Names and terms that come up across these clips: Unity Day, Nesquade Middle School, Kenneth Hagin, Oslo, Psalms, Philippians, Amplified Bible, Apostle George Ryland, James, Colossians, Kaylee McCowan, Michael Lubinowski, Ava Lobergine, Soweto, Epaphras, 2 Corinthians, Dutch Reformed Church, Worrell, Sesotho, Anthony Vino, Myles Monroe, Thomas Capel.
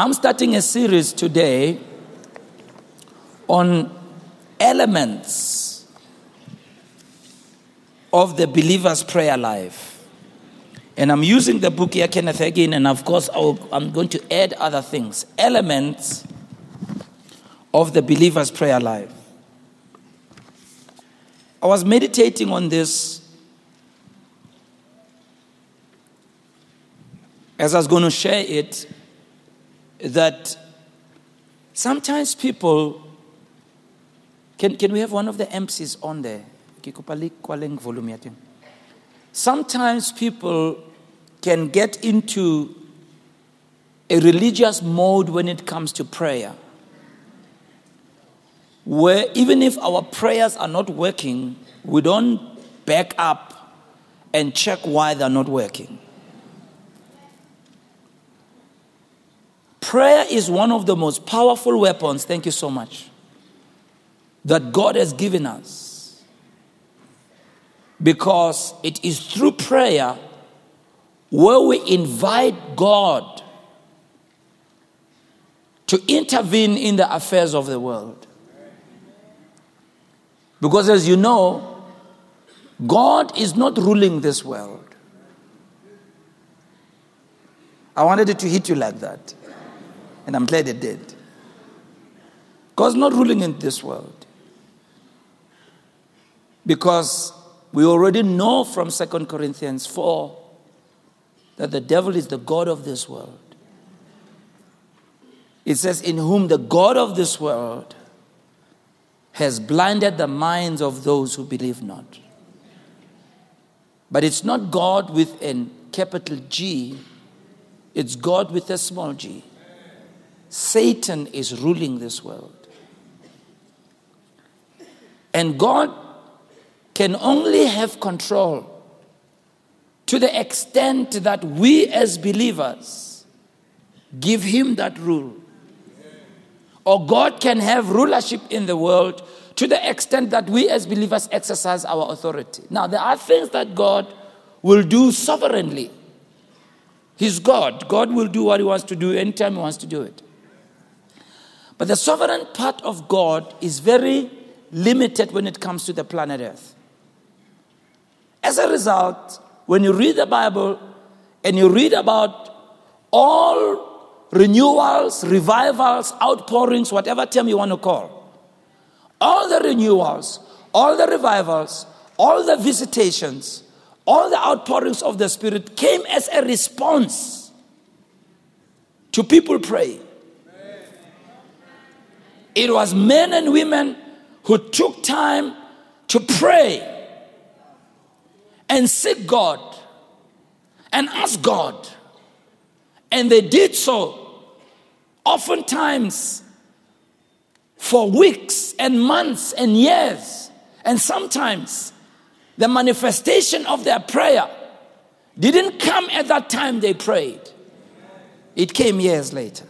I'm starting a series today on elements of the believer's prayer life. And I'm using the book here, Kenneth Hagin, and of course I'm going to add other things. Elements of the believer's prayer life. I was meditating on this as I was going to share it, that sometimes people... Can we have one of the MCs on there? Sometimes people can get into a religious mode when it comes to prayer, where even if our prayers are not working, we don't back up and check why they're not working. Prayer is one of the most powerful weapons, thank you so much, that God has given us, because it is through prayer where we invite God to intervene in the affairs of the world. Because as you know, God is not ruling this world. I wanted it to hit you like that, and I'm glad it did. God's not ruling in this world. Because we already know from 2 Corinthians 4 that the devil is the god of this world. It says, in whom the god of this world has blinded the minds of those who believe not. But it's not God with a capital G, it's God with a small g. Satan is ruling this world. And God can only have control to the extent that we as believers give him that rule. Or God can have rulership in the world to the extent that we as believers exercise our authority. Now, there are things that God will do sovereignly. He's God. God will do what he wants to do anytime he wants to do it. But the sovereign part of God is very limited when it comes to the planet Earth. As a result, when you read the Bible and you read about all renewals, revivals, outpourings, whatever term you want to call, all the renewals, all the revivals, all the visitations, all the outpourings of the Spirit came as a response to people praying. It was men and women who took time to pray and seek God and ask God. And they did so oftentimes for weeks and months and years. And sometimes the manifestation of their prayer didn't come at that time they prayed. It came years later.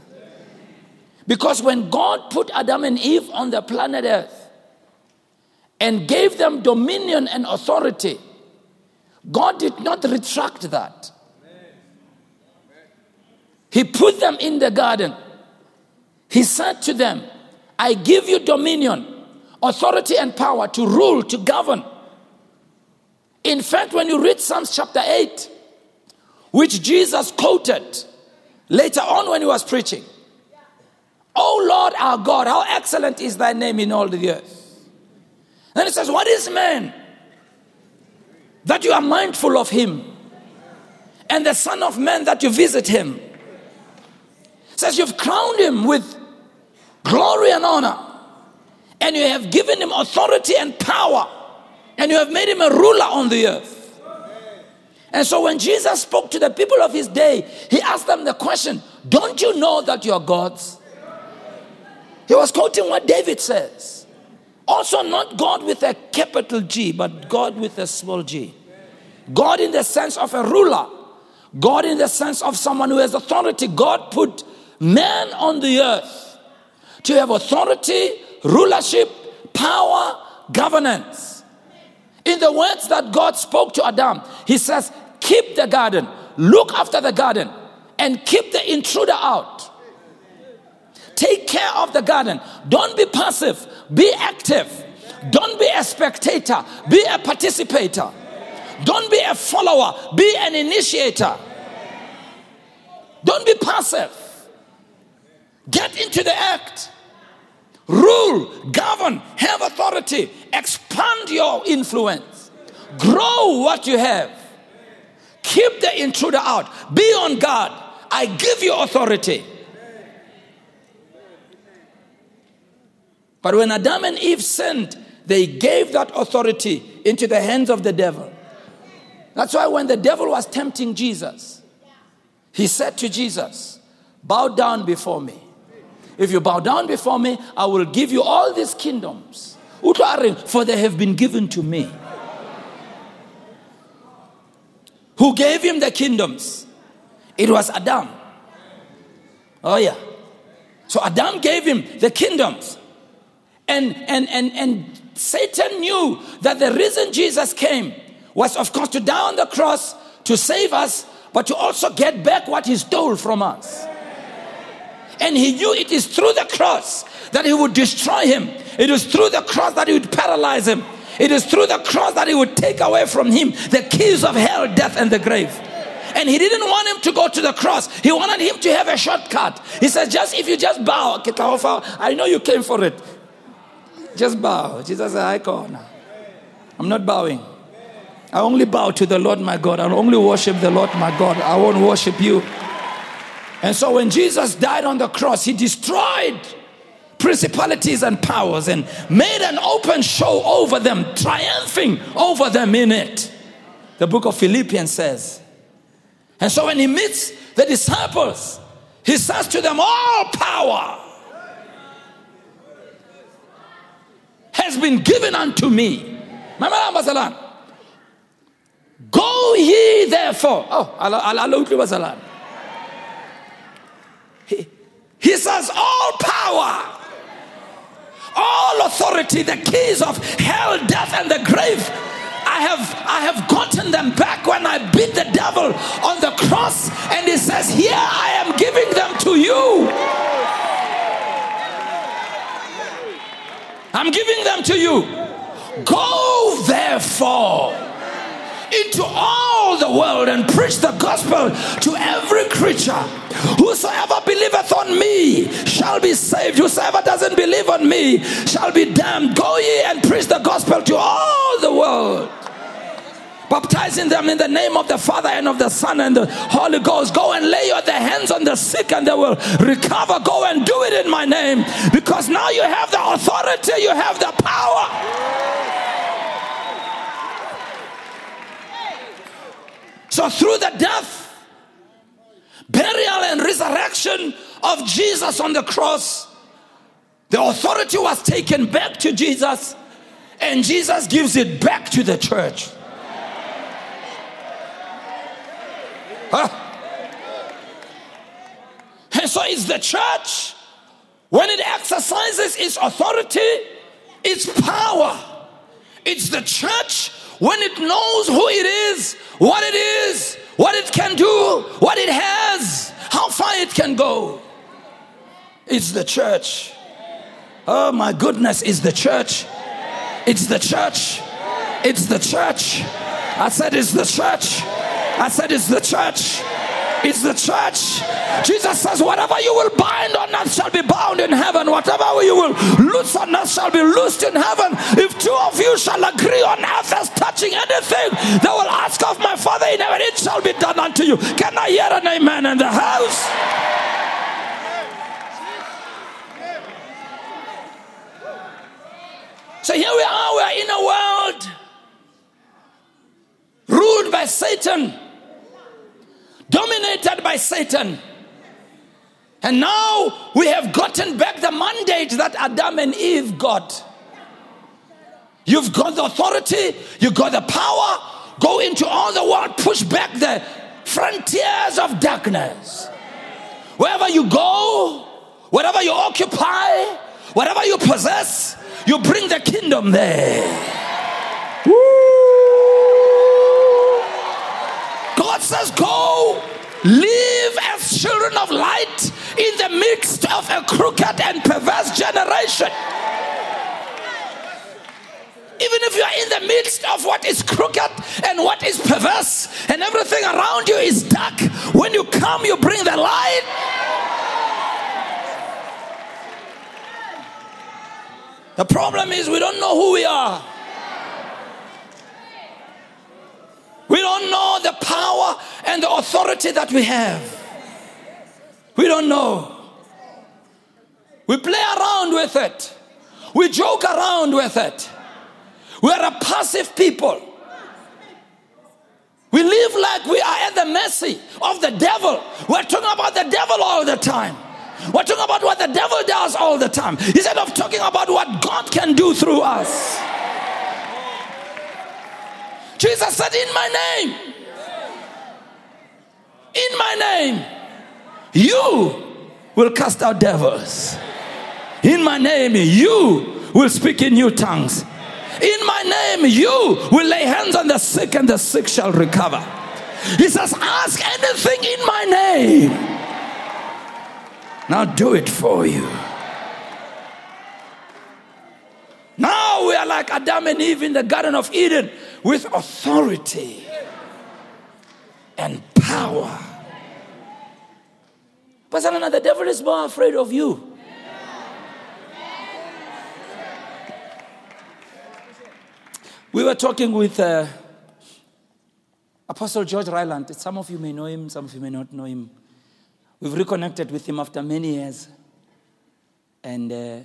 Because when God put Adam and Eve on the planet Earth and gave them dominion and authority, God did not retract that. He put them in the garden. He said to them, I give you dominion, authority and power to rule, to govern. In fact, when you read Psalms chapter 8, which Jesus quoted later on when he was preaching, O Lord our God, how excellent is thy name in all the earth. Then it says, what is man that you are mindful of him, and the son of man that you visit him? It says you've crowned him with glory and honor, and you have given him authority and power, and you have made him a ruler on the earth. And so when Jesus spoke to the people of his day, he asked them the question, don't you know that you are gods? He was quoting what David says. Also not God with a capital G, but God with a small g. God in the sense of a ruler. God in the sense of someone who has authority. God put man on the earth to have authority, rulership, power, governance. In the words that God spoke to Adam, he says, keep the garden, look after the garden, and keep the intruder out. Take care of the garden. Don't be passive. Be active. Don't be a spectator. Be a participator. Don't be a follower. Be an initiator. Don't be passive. Get into the act. Rule, govern, have authority. Expand your influence. Grow what you have. Keep the intruder out. Be on guard. I give you authority. But when Adam and Eve sinned, they gave that authority into the hands of the devil. That's why when the devil was tempting Jesus, he said to Jesus, "Bow down before me. If you bow down before me, I will give you all these kingdoms. For they have been given to me." Who gave him the kingdoms? It was Adam. Oh yeah. So Adam gave him the kingdoms. And Satan knew that the reason Jesus came was, of course, to die on the cross to save us, but to also get back what he stole from us. And he knew it is through the cross that he would destroy him. It is through the cross that he would paralyze him. It is through the cross that he would take away from him the keys of hell, death, and the grave. And he didn't want him to go to the cross. He wanted him to have a shortcut. He said, if you just bow, I know you came for it. Just bow. Jesus said, I can't. I'm not bowing. I only bow to the Lord my God. I only worship the Lord my God. I won't worship you. And so when Jesus died on the cross, he destroyed principalities and powers and made an open show over them, triumphing over them in it. The book of Philippians says. And so when he meets the disciples, he says to them, all power has been given unto me. Go ye therefore. He says, all power, all authority, the keys of hell, death, and the grave, I have gotten them back when I beat the devil on the cross. And he says, here I am giving them to you. I'm giving them to you. Go therefore into all the world and preach the gospel to every creature. Whosoever believeth on me shall be saved. Whosoever doesn't believe on me shall be damned. Go ye and preach the gospel to all the world, baptizing them in the name of the Father and of the Son and the Holy Ghost. Go and lay your hands on the sick and they will recover. Go and do it in my name, because now you have the authority, you have the power. So through the death, burial, and resurrection of Jesus on the cross, the authority was taken back to Jesus, and Jesus gives it back to the church. And so it's the church, when it exercises its authority, its power. It's the church when it knows who it is, what it can do, what it has, how far it can go. It's the church. Oh my goodness, it's the church. It's the church. It's the church. I said it's the church. I said it's the church. It's the church. Jesus says, whatever you will bind on earth shall be bound in heaven. Whatever you will loose on earth shall be loosed in heaven. If two of you shall agree on earth as touching anything, they will ask of my Father in heaven, it shall be done unto you. Can I hear an amen in the house? So here we are. We are in a world ruled by Satan, dominated by Satan. And now we have gotten back the mandate that Adam and Eve got. You've got the authority, you've got the power. Go into all the world, push back the frontiers of darkness. Wherever you go, whatever you occupy, whatever you possess, you bring the kingdom there. God says, go live as children of light in the the midst of a crooked and perverse generation. Even if you are in the midst of what is crooked and what is perverse and everything around you is dark, when you come, you bring the light. The problem is we don't know who we are. We don't know the power and the authority that we have. We don't know. We play around with it. We joke around with it. We are a passive people. We live like we are at the mercy of the devil. We're talking about the devil all the time. We're talking about what the devil does all the time, instead of talking about what God can do through us. Jesus said, in my name, you will cast out devils. In my name, you will speak in new tongues. In my name, you will lay hands on the sick and the sick shall recover. He says, ask anything in my name. Now do it for you. Now we are like Adam and Eve in the Garden of Eden with authority and power. But the devil is more afraid of you. We were talking with Apostle George Ryland. Some of you may know him, some of you may not know him. We've reconnected with him after many years. And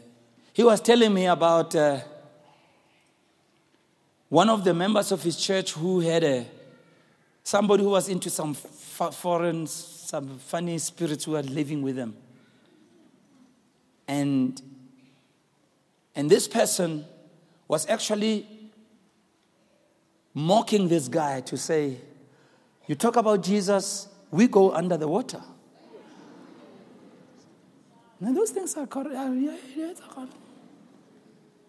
he was telling me about one of the members of his church who had somebody who was into some foreign, some funny spirits who were living with them. And this person was actually mocking this guy to say, you talk about Jesus, we go under the water. Now those things are correct. He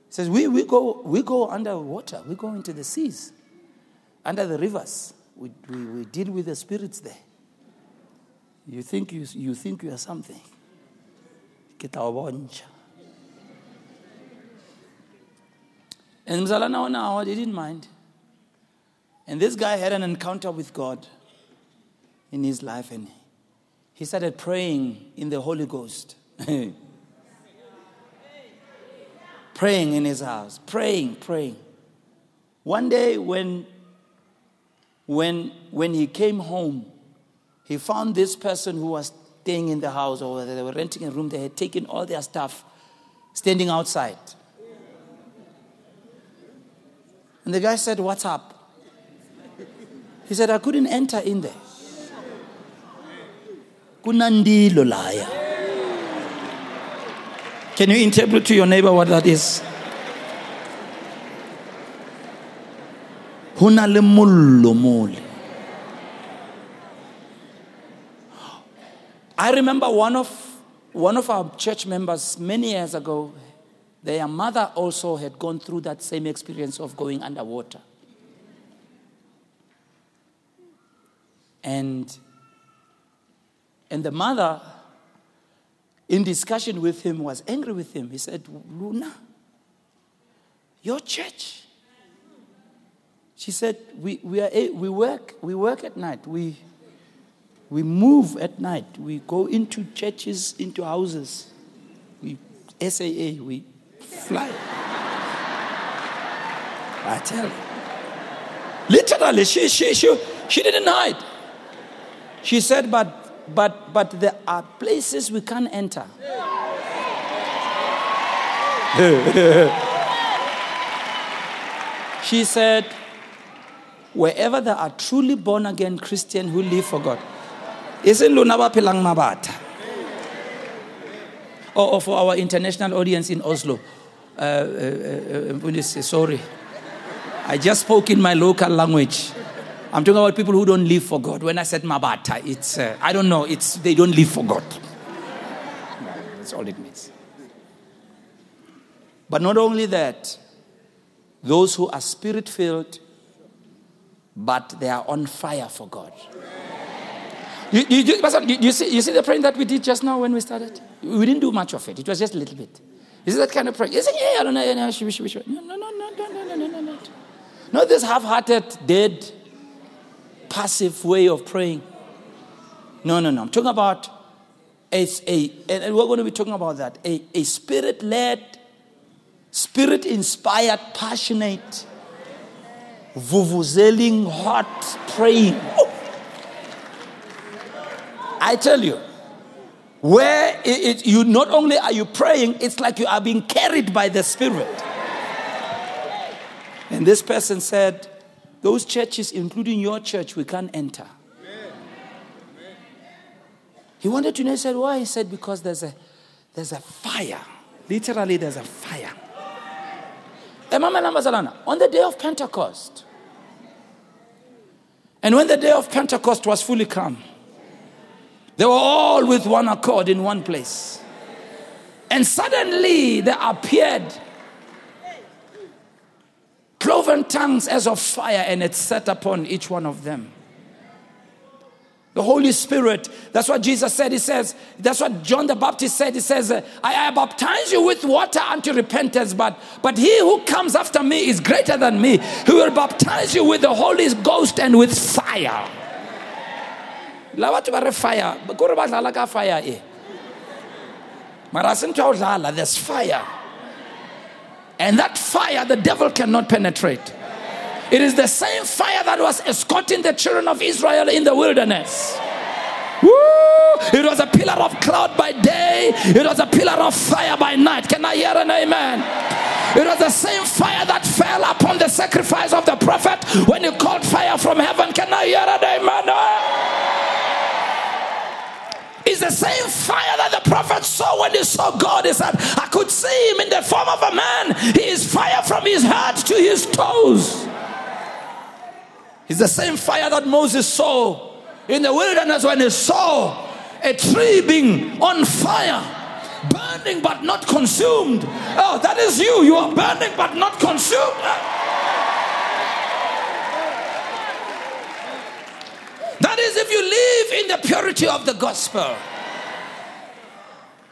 says, we go under water. We go into the seas, under the rivers. We deal with the spirits there. You think you are something. And Mzalana now, he didn't mind. And this guy had an encounter with God in his life, and he started praying in the Holy Ghost. Praying in his house. Praying. One day when he came home, he found this person who was staying in the house, or they were renting a room. They had taken all their stuff, standing outside. And the guy said, what's up? He said, I couldn't enter in there. Kunandilo laya. Can you interpret to your neighbor what that is? I remember one of our church members many years ago, their mother also had gone through that same experience of going underwater. And the mother, in discussion with him, was angry with him. He said, Luna, your church. She said, we work at night. We move at night. We go into churches, into houses. We SAA, we fly. I tell you. Literally, she didn't hide. She said, but there are places we can't enter. She said, wherever there are truly born again Christians who live for God. Isn't Lunaba Pilang Mabata? Or for our international audience in Oslo. Sorry. I just spoke in my local language. I'm talking about people who don't live for God. When I said Mabata, it's, I don't know, it's they don't live for God. No, that's all it means. But not only that, those who are spirit-filled, but they are on fire for God. You see the praying that we did just now when we started? We didn't do much of it. It was just a little bit. Is it that kind of prayer? Is it? Yeah, I don't know. No. Not this half-hearted, dead, passive way of praying. No. I'm talking about and we're going to be talking about that. A spirit-led, spirit-inspired, passionate, vuvuzeling, hot praying. Oh. I tell you, where you not only are you praying, it's like you are being carried by the Spirit. And this person said, those churches, including your church, we can't enter. Amen. Amen. He wanted to know, he said, why? He said, because there's a fire. Literally, there's a fire. On the day of Pentecost, and when the day of Pentecost was fully come, they were all with one accord in one place. And suddenly there appeared cloven tongues as of fire, and it set upon each one of them. The Holy Spirit, that's what Jesus said. He says, that's what John the Baptist said. He says, I baptize you with water unto repentance, but he who comes after me is greater than me. He will baptize you with the Holy Ghost and with fire. There's fire. And that fire, the devil cannot penetrate. It is the same fire that was escorting the children of Israel in the wilderness. Woo! It was a pillar of cloud by day. It was a pillar of fire by night. Can I hear an amen? It was the same fire that fell upon the sacrifice of the prophet when he called fire from heaven. Can I hear an amen? It's the same fire that the prophet saw when he saw God. He said, I could see him in the form of a man. He is fire from his head to his toes. It's the same fire that Moses saw in the wilderness when he saw a tree being on fire. Burning but not consumed. Oh, that is you. You are burning but not consumed. That is if you live in the purity of the gospel.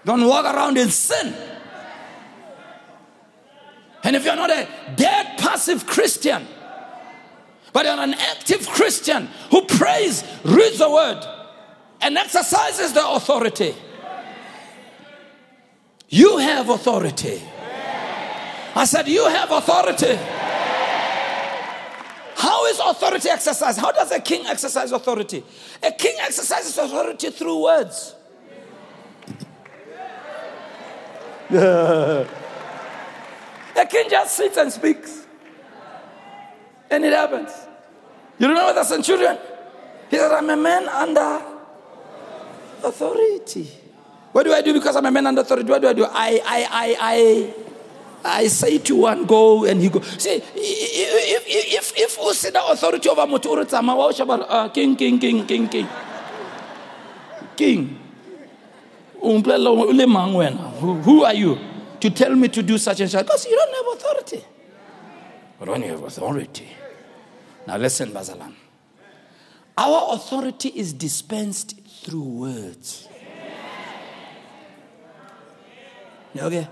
Don't walk around in sin. And if you're not a dead, passive Christian, but you're an active Christian who prays, reads the word, and exercises the authority. You have authority. I said, you have authority. How is authority exercised? How does a king exercise authority? A king exercises authority through words. A king just sits and speaks. And it happens. You remember the centurion? He said, I'm a man under authority. What do I do because I'm a man under authority? What do I do? I say to one, go, and he go. See, if we see the authority over Muturitama, king. Who are you to tell me to do such and such? Because you don't have authority. But when you have authority. Now listen, Bazalan. Our authority is dispensed through words. Okay,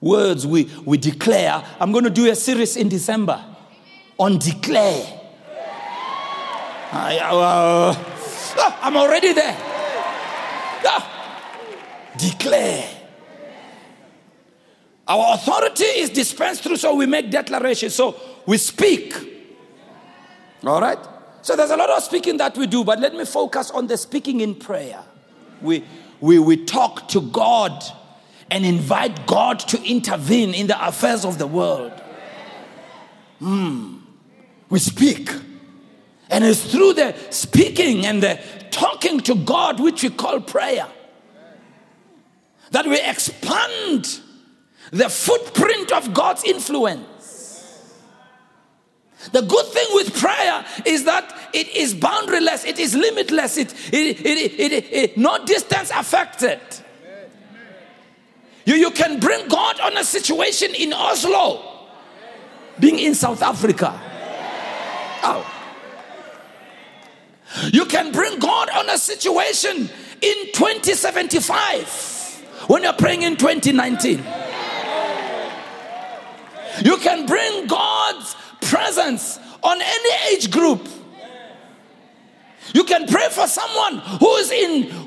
words we declare. I'm going to do a series in December on declare. I'm already there. Declare. Our authority is dispensed through, so we make declarations. So we speak. All right. So there's a lot of speaking that we do, but let me focus on the speaking in prayer. We talk to God. And invite God to intervene in the affairs of the world. We speak. And it's through the speaking and the talking to God, which we call prayer, that we expand the footprint of God's influence. The good thing with prayer is that it is boundaryless, it is limitless, no distance affected. You can bring God on a situation in Oslo, being in South Africa. Oh. You can bring God on a situation in 2075 when you're praying in 2019. You can bring God's presence on any age group. You can pray for someone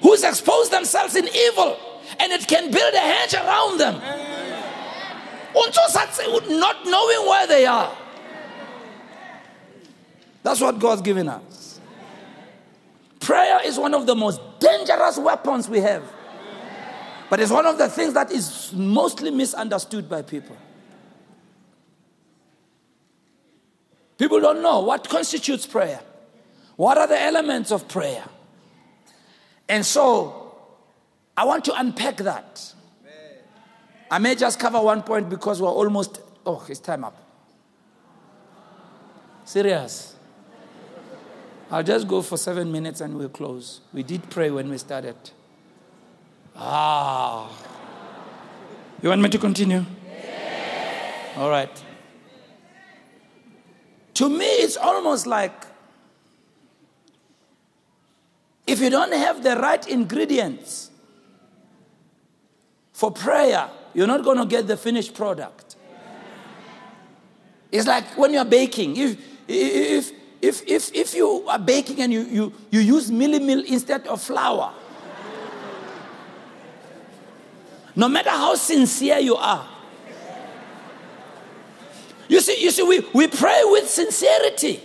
who's exposed themselves in evil, and it can build a hedge around them. Not knowing where they are. That's what God's given us. Prayer is one of the most dangerous weapons we have. But it's one of the things that is mostly misunderstood by people. People don't know what constitutes prayer. What are the elements of prayer? And so, I want to unpack that. I may just cover one point because we're almost... Oh, it's time up. Serious. I'll just go for 7 minutes and we'll close. We did pray when we started. You want me to continue? Yes. All right. To me, it's almost like... if you don't have the right ingredients for prayer, you're not going to get the finished product. It's like when you're baking. If you are baking and you use milli-meal instead of flour, no matter how sincere you are. You see, we pray with sincerity.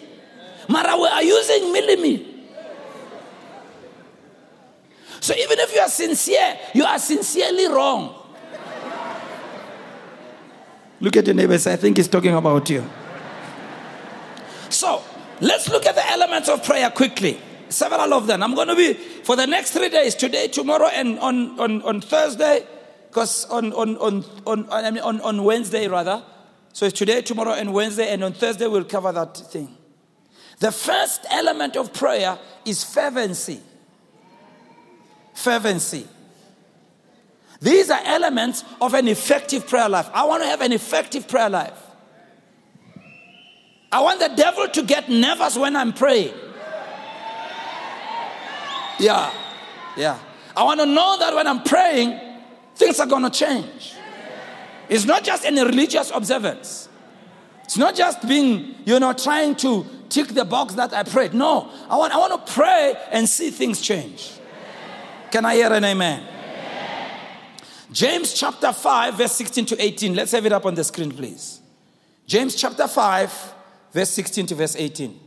Mara, we are using milli-meal. So even if you are sincere, you are sincerely wrong. Look at your neighbors. I think he's talking about you. So let's look at the elements of prayer quickly. Several of them. I'm going to be, for the next 3 days, today, tomorrow, and on Thursday, because on Wednesday rather. So it's today, tomorrow, and Wednesday, and on Thursday we'll cover that thing. The first element of prayer is fervency. Fervency. These are elements of an effective prayer life. I want to have an effective prayer life. I want the devil to get nervous when I'm praying. Yeah. I want to know that when I'm praying, things are going to change. It's not just any religious observance. It's not just being, trying to tick the box that I prayed. No, I want to pray and see things change. Can I hear an amen? Amen? James chapter 5, verse 16 to 18. Let's have it up on the screen, please. James chapter 5, verse 16 to verse 18.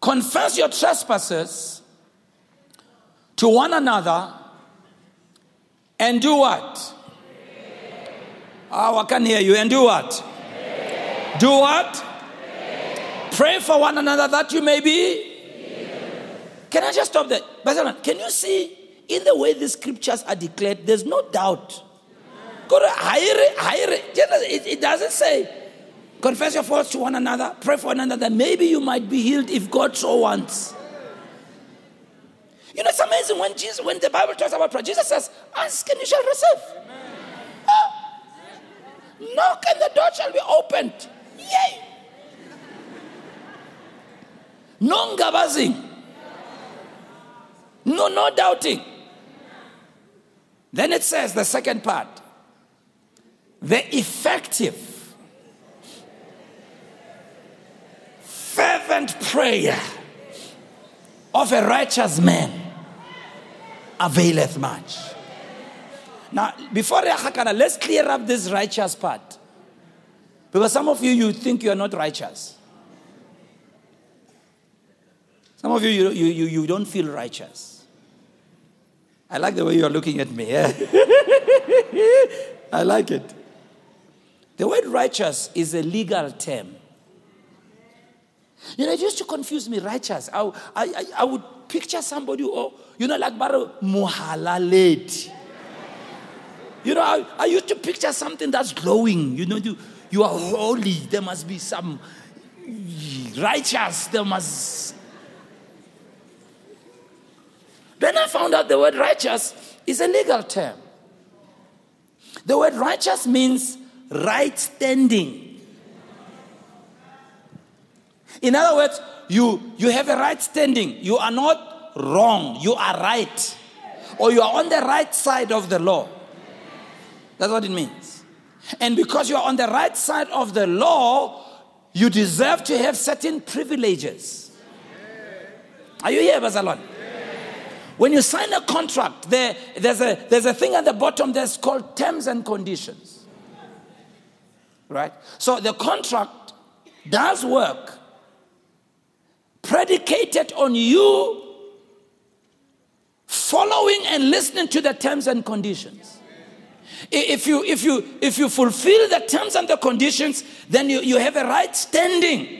Confess your trespasses to one another and do what? I can hear you. And do what? Amen. Do what? Pray for one another that you may be. Yes. Can I just stop there? Can you see in the way these scriptures are declared, there's no doubt. It doesn't say, confess your faults to one another, pray for one another, maybe you might be healed if God so wants. It's amazing when the Bible talks about prayer, Jesus says, ask and you shall receive. Knock and the door shall be opened. Yay! No ngabazing. No doubting. Then it says the second part. The effective, fervent prayer of a righteous man availeth much. Now, before let's clear up this righteous part. Because some of you think you are not righteous. Some of you don't feel righteous. I like the way you are looking at me. Yeah? I like it. The word righteous is a legal term. It used to confuse me, righteous. I would picture somebody, like muhalalate. I used to picture something that's glowing. You are holy. There must be some righteous. Then I found out the word righteous is a legal term. The word righteous means right standing. In other words, you have a right standing. You are not wrong. You are right. Or you are on the right side of the law. That's what it means. And because you are on the right side of the law, you deserve to have certain privileges. Are you here, Bazalon? When you sign a contract, there's a thing at the bottom that's called terms and conditions. Right? So the contract does work predicated on you following and listening to the terms and conditions. If you fulfill the terms and the conditions, then you have a right standing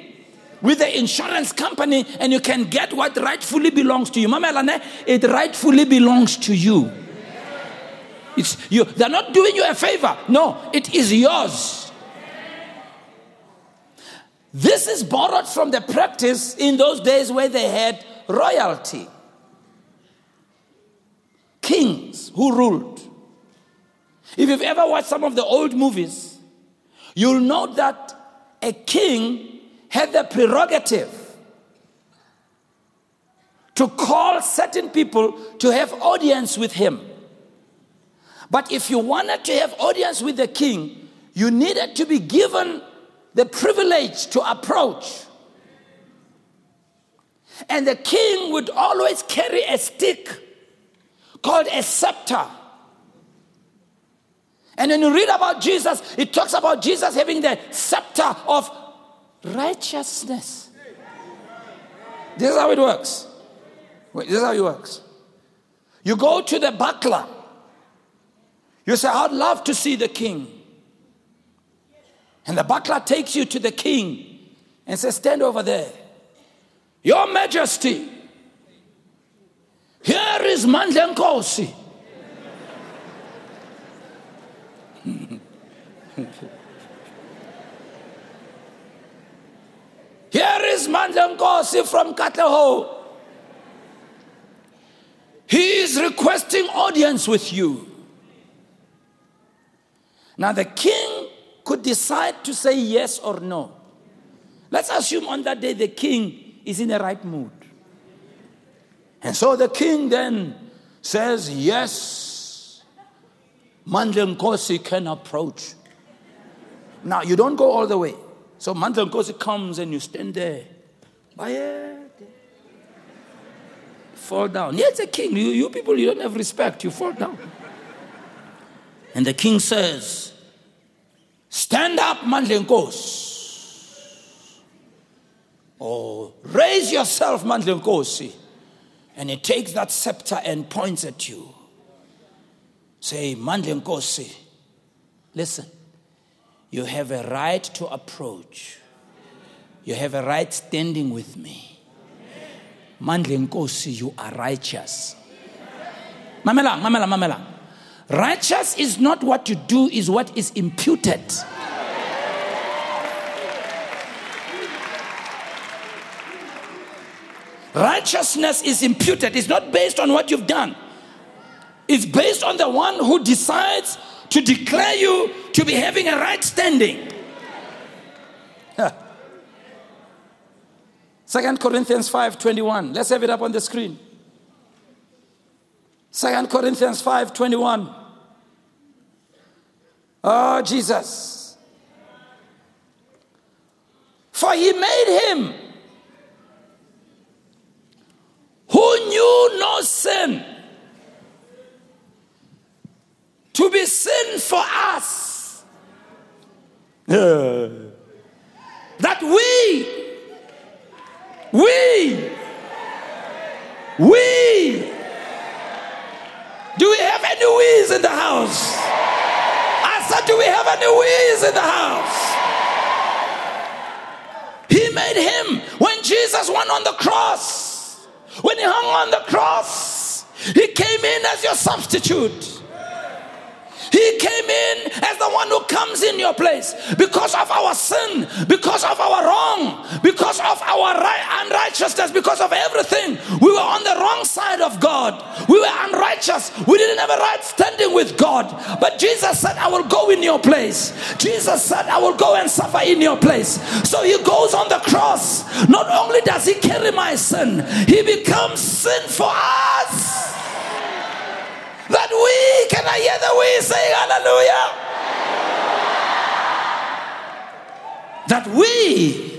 with the insurance company, and you can get what rightfully belongs to you. Mama Elane, it rightfully belongs to you. It's you. They're not doing you a favor. No, it is yours. This is borrowed from the practice in those days where they had royalty. Kings who ruled. If you've ever watched some of the old movies, you'll know that a king had the prerogative to call certain people to have audience with him. But if you wanted to have audience with the king, you needed to be given the privilege to approach. And the king would always carry a stick called a scepter. And when you read about Jesus, it talks about Jesus having the scepter of righteousness. This is how it works. This is how it works. You go to the buckler. You say, I'd love to see the king. And the buckler takes you to the king and says, stand over there. Your Majesty, here is Mandlenkosi. Here is Mandlenkosi from Katleho. He is requesting audience with you. Now the king could decide to say yes or no. Let's assume on that day the king is in the right mood. And so the king then says, yes, Mandlenkosi can approach. Now you don't go all the way. So Mandlenkosi comes and you stand there. Fall down. Yeah, it's a king. You people, you don't have respect. You fall down. And the king says, stand up, Mandlenkosi. Or raise yourself, Mandlenkosi. And he takes that scepter and points at you. Say, Mandlenkosi, listen. You have a right to approach. You have a right standing with me. Mandlenkosi, you are righteous. Mamela. Righteous is not what you do, is what is imputed. Righteousness is imputed. It's not based on what you've done. It's based on the one who decides to declare you to be having a right standing. 2 Corinthians 5:21. Let's have it up on the screen. 2 Corinthians 5:21. Oh, Jesus. For he made him who knew no sin to be sin for us, that we, do we have any we's in the house? I said, do we have any we's in the house? He made him, when Jesus went on the cross, when he hung on the cross, he came in as your substitute. He came in as the one who comes in your place because of our sin, because of our wrong, because of our unrighteousness, because of everything. We were on the wrong alongside of God. We were unrighteous. We didn't have a right standing with God. But Jesus said, I will go in your place. Jesus said, I will go and suffer in your place. So he goes on the cross. Not only does he carry my sin, he becomes sin for us. That we, can I hear the we saying hallelujah? That we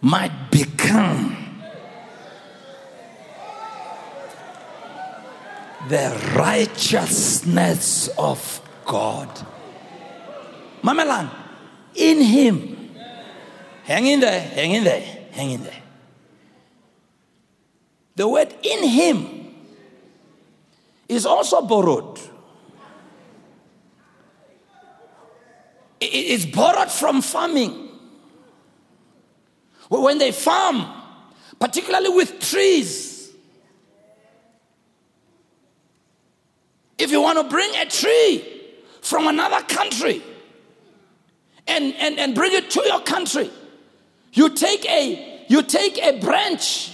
might become the righteousness of God. Mamelang, in him. Hang in there, hang in there, hang in there. The word in him is also borrowed. It's borrowed from farming. When they farm, particularly with trees, if you want to bring a tree from another country and bring it to your country, you take a branch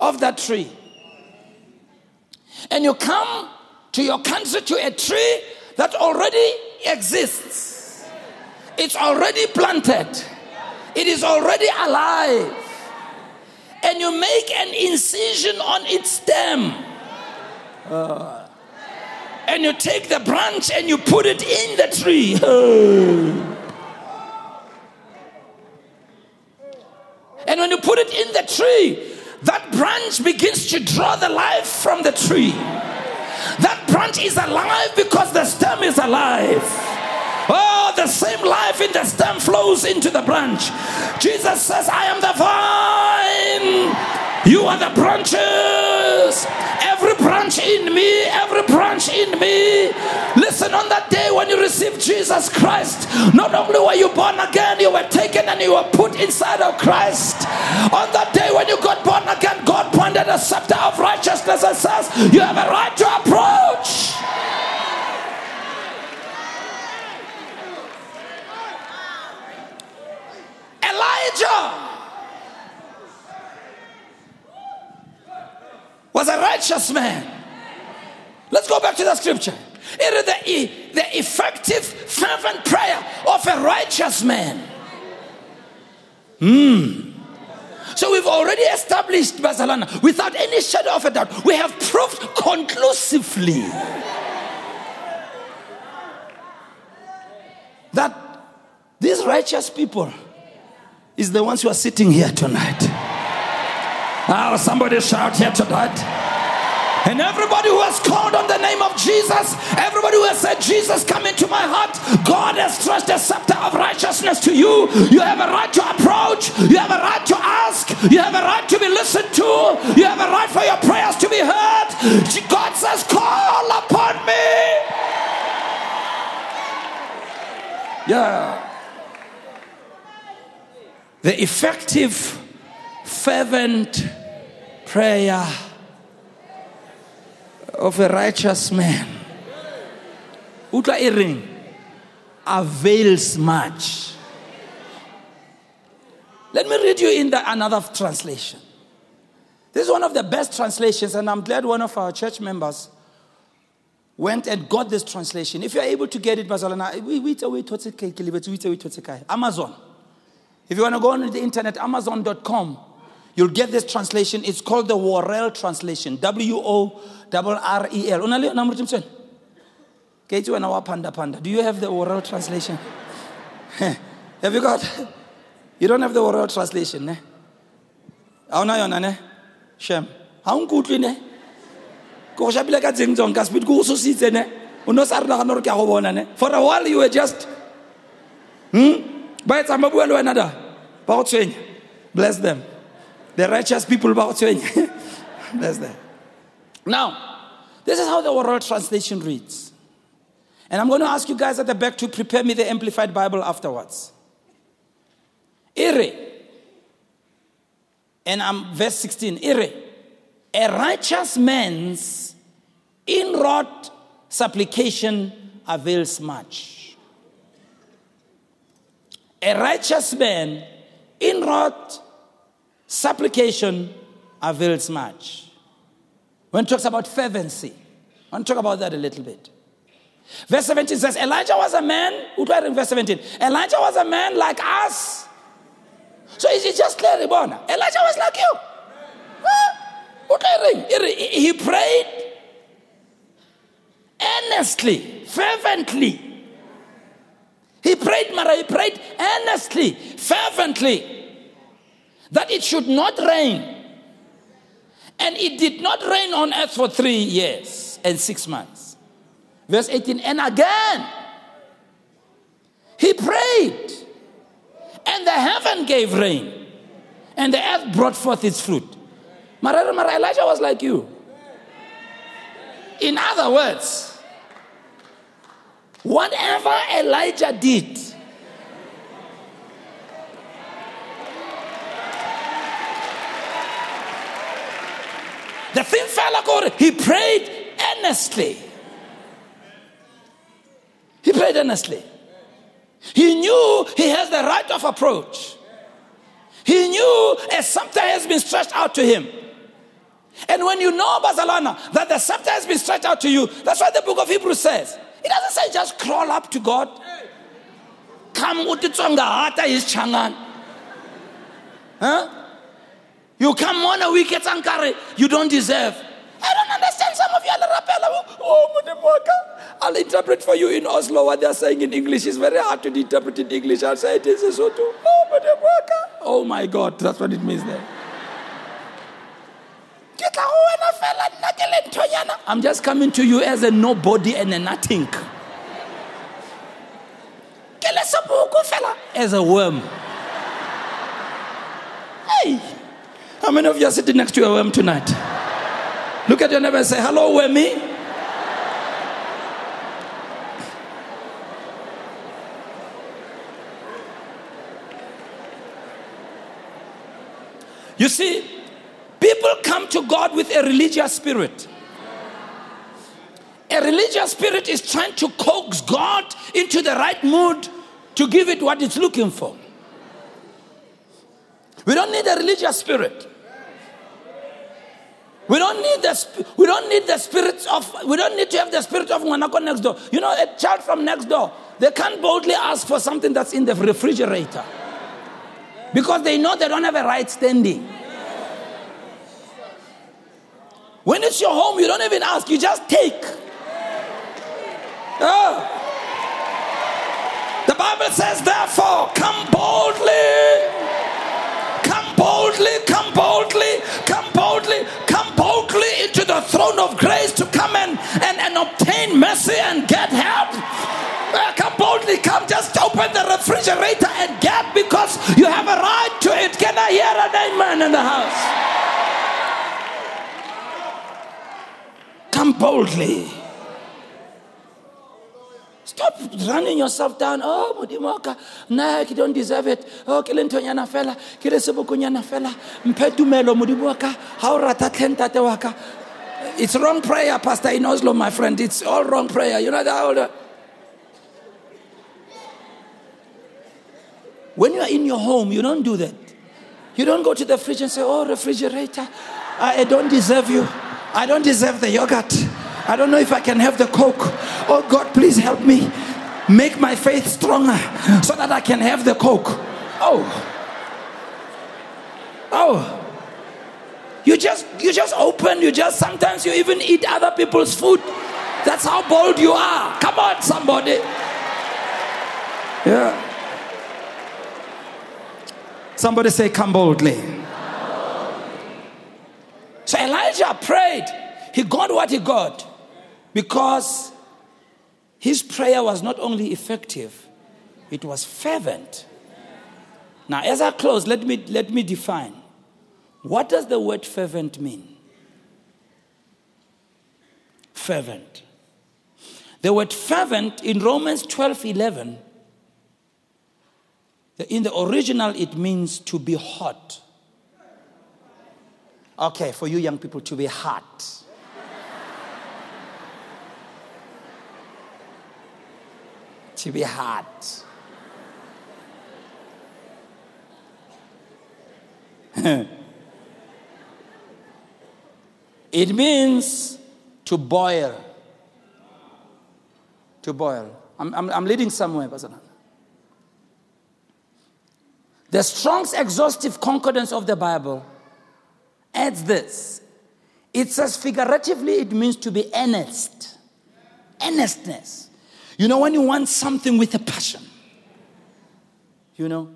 of that tree and you come to your country to a tree that already exists. It's already planted. It is already alive. And you make an incision on its stem. And you take the branch and you put it in the tree. And when you put it in the tree, that branch begins to draw the life from the tree. That branch is alive because the stem is alive. Oh, the same life in the stem flows into the branch. Jesus says, I am the vine. You are the branches. Every branch in me, every branch in me. Listen, on that day when you received Jesus Christ, not only were you born again, you were taken and you were put inside of Christ. On that day when you got born again, God pointed a scepter of righteousness and says, you have a right to approach. Elijah was a righteous man. Let's go back to the scripture. It is the effective, fervent prayer of a righteous man. So we've already established, Barcelona, without any shadow of a doubt, we have proved conclusively that these righteous people is the ones who are sitting here tonight. Oh, somebody shout here tonight. And everybody who has called on the name of Jesus, everybody who has said, Jesus, come into my heart, God has thrust a scepter of righteousness to you. You have a right to approach. You have a right to ask. You have a right to be listened to. You have a right for your prayers to be heard. God says, call upon me. Yeah. The effective, fervent prayer of a righteous man avails much. Let me read you in another translation. This is one of the best translations, and I'm glad one of our church members went and got this translation. If you're able to get it, Amazon. If you want to go on the internet, Amazon.com, you'll get this translation. It's called the Worrell translation. Worrell. Do you have the Worrell translation? Have you got? You don't have the Worrell translation, ne? Auna yona ne? Shem. Haunkutli ne? Ko shabila ka zengzong ka speed ko usositse ne? Uno sarla nore ka go bona ne? For a while you were just Bless them. The righteous people. Bless them. Now, this is how the Worrell translation reads. And I'm going to ask you guys at the back to prepare me the Amplified Bible afterwards. Ire. And I'm verse 16. Ire. A righteous man's inward supplication avails much. A righteous man, inward supplication avails much. When it talks about fervency, I want to talk about that a little bit. Verse 17 says, Elijah was a man, who tried in verse 17? Elijah was a man like us. So it's just clear, Elijah was like you. He prayed earnestly, fervently. He prayed earnestly, fervently, that it should not rain. And it did not rain on earth for 3 years and 6 months. Verse 18, and again, he prayed, and the heaven gave rain, and the earth brought forth its fruit. Elijah was like you. In other words, whatever Elijah did, the thing fell according. He prayed earnestly. He prayed earnestly. He knew he has the right of approach. He knew a scepter has been stretched out to him. And when you know, Barcelona, that the scepter has been stretched out to you, that's what the book of Hebrews says. It doesn't say just crawl up to God. Come utitsongahata is changan. Huh? You come on a wicked sankare, you don't deserve. I don't understand some of you. I'll interpret for you in Oslo what they're saying in English. It's very hard to interpret in English. I'll say it in Sesotho. Oh my God, that's what it means there. I'm just coming to you as a nobody and a nothing. As a worm. Hey. How many of you are sitting next to a worm tonight? Look at your neighbor and say, hello, wormy. You see, people come to God with a religious spirit. A religious spirit is trying to coax God into the right mood to give it what it's looking for. We don't need a religious spirit. We don't need to have the spirit of Mwanako next door. You know, a child from next door, they can't boldly ask for something that's in the refrigerator because they know they don't have a right standing. When it's your home, you don't even ask, you just take. The Bible says, therefore, come boldly into the throne of grace to come and obtain mercy and get help. Come boldly, come just open the refrigerator and get, because you have a right to it. Can I hear an amen in the house? Come boldly. Stop running yourself down. Oh, Mudimoka, nah, you don't deserve it. Oh, Kilentonyana fella, Kiresebukunyana fella, Mpetumelo Mudimoka, how Ratatentatewaka. It's wrong prayer, Pastor in Oslo, my friend. It's all wrong prayer. You know that. When you are in your home, you don't do that. You don't go to the fridge and say, oh, refrigerator, I don't deserve you. I don't deserve the yogurt. I don't know if I can have the Coke. Oh God, please help me. Make my faith stronger so that I can have the Coke. Oh. You just open, sometimes you even eat other people's food. That's how bold you are. Come on, somebody. Yeah. Somebody say, come boldly. So Elijah prayed. He got what he got, because his prayer was not only effective, it was fervent. Now, as I close, let me define. What does the word fervent mean? Fervent. The word fervent in Romans 12:11, in the original it means to be hot. Okay, for you young people, to be hot. To be hot. It It means to boil. To boil. I'm leading somewhere, Pastor. The Strong's exhaustive concordance of the Bible adds this. It says figuratively it means to be earnest. Earnestness. You know, when you want something with a passion. You know.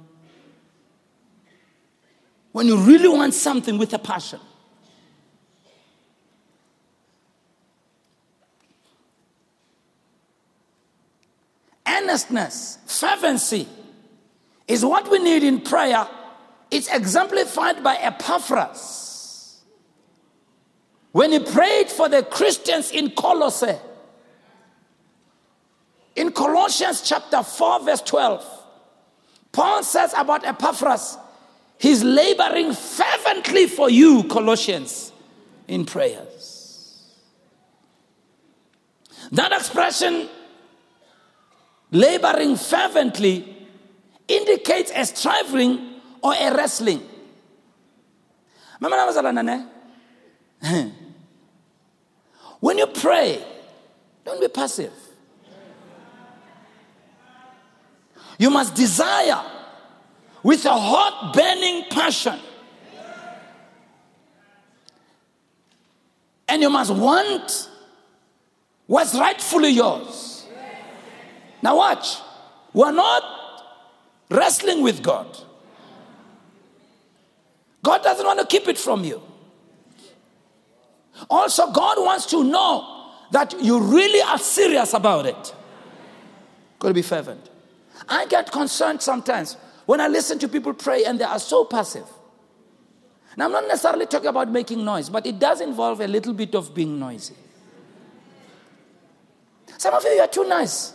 When you really want something with a passion. Earnestness, fervency is what we need in prayer. It's exemplified by Epaphras. When he prayed for the Christians in Colossae, in Colossians chapter 4, verse 12, Paul says about Epaphras, he's laboring fervently for you, Colossians, in prayers. That expression, laboring fervently, indicates a striving or a wrestling. When you pray, don't be passive. You must desire with a hot burning passion. And you must want what's rightfully yours. Now watch, we're not wrestling with God. God doesn't want to keep it from you. Also, God wants to know that you really are serious about it. Got to be fervent. I get concerned sometimes when I listen to people pray and they are so passive. Now, I'm not necessarily talking about making noise, but it does involve a little bit of being noisy. Some of you are too nice.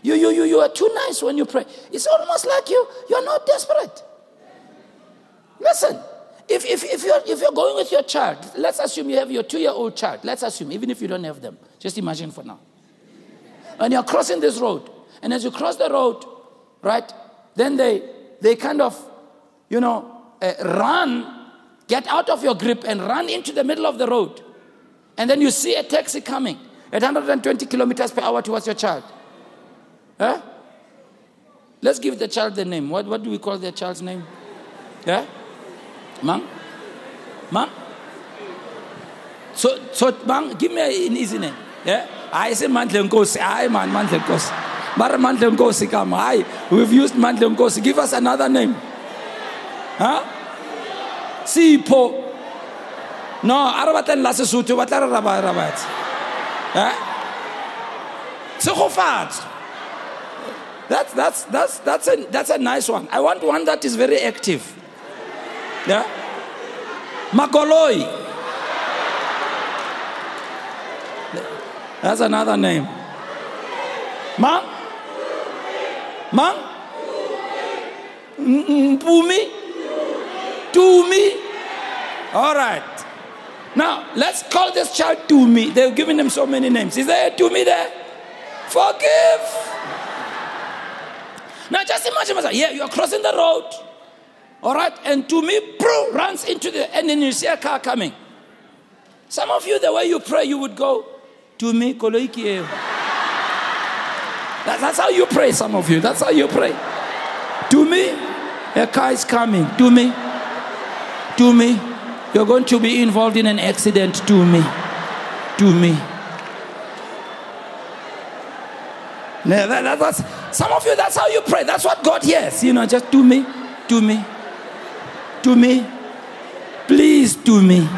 You are too nice when you pray. It's almost like you're not desperate. Listen, if you're going with your child, let's assume you have your 2-year-old child. Let's assume, even if you don't have them. Just imagine for now. And you're crossing this road. And as you cross the road, right, then they kind of, you know, run, get out of your grip and run into the middle of the road. And then you see a taxi coming at 120 kilometers per hour towards your child. Huh? Let's give the child the name. What do we call the child's name? Yeah? Mom? So Mom, give me an easy name. Yeah? I say Mandlenkosi. I man Mandlenkosi. But Mandlenkosi come. I we've used Mandlenkosi. Give us another name. Huh? Sipo. No, Arabatan Lasasutu, but Arabat. Huh? Tsukhofat. That's a nice one. I want one that is very active. Yeah? Makoloi. That's another name. Ma? Mpumi? Tumi? All right. Now, let's call this child Tumi. They've given him so many names. Is there a Tumi there? Forgive. Now just imagine, yeah, you're crossing the road, all right, and to me, bro, runs into the, and then you see a car coming. Some of you, the way you pray, you would go, to me, koloikieo. That's how you pray, some of you. That's how you pray. To me, a car is coming. To me, you're going to be involved in an accident. To me. Yeah, that's some of you, that's how you pray. That's what God hears. You know, just to me. Please to me.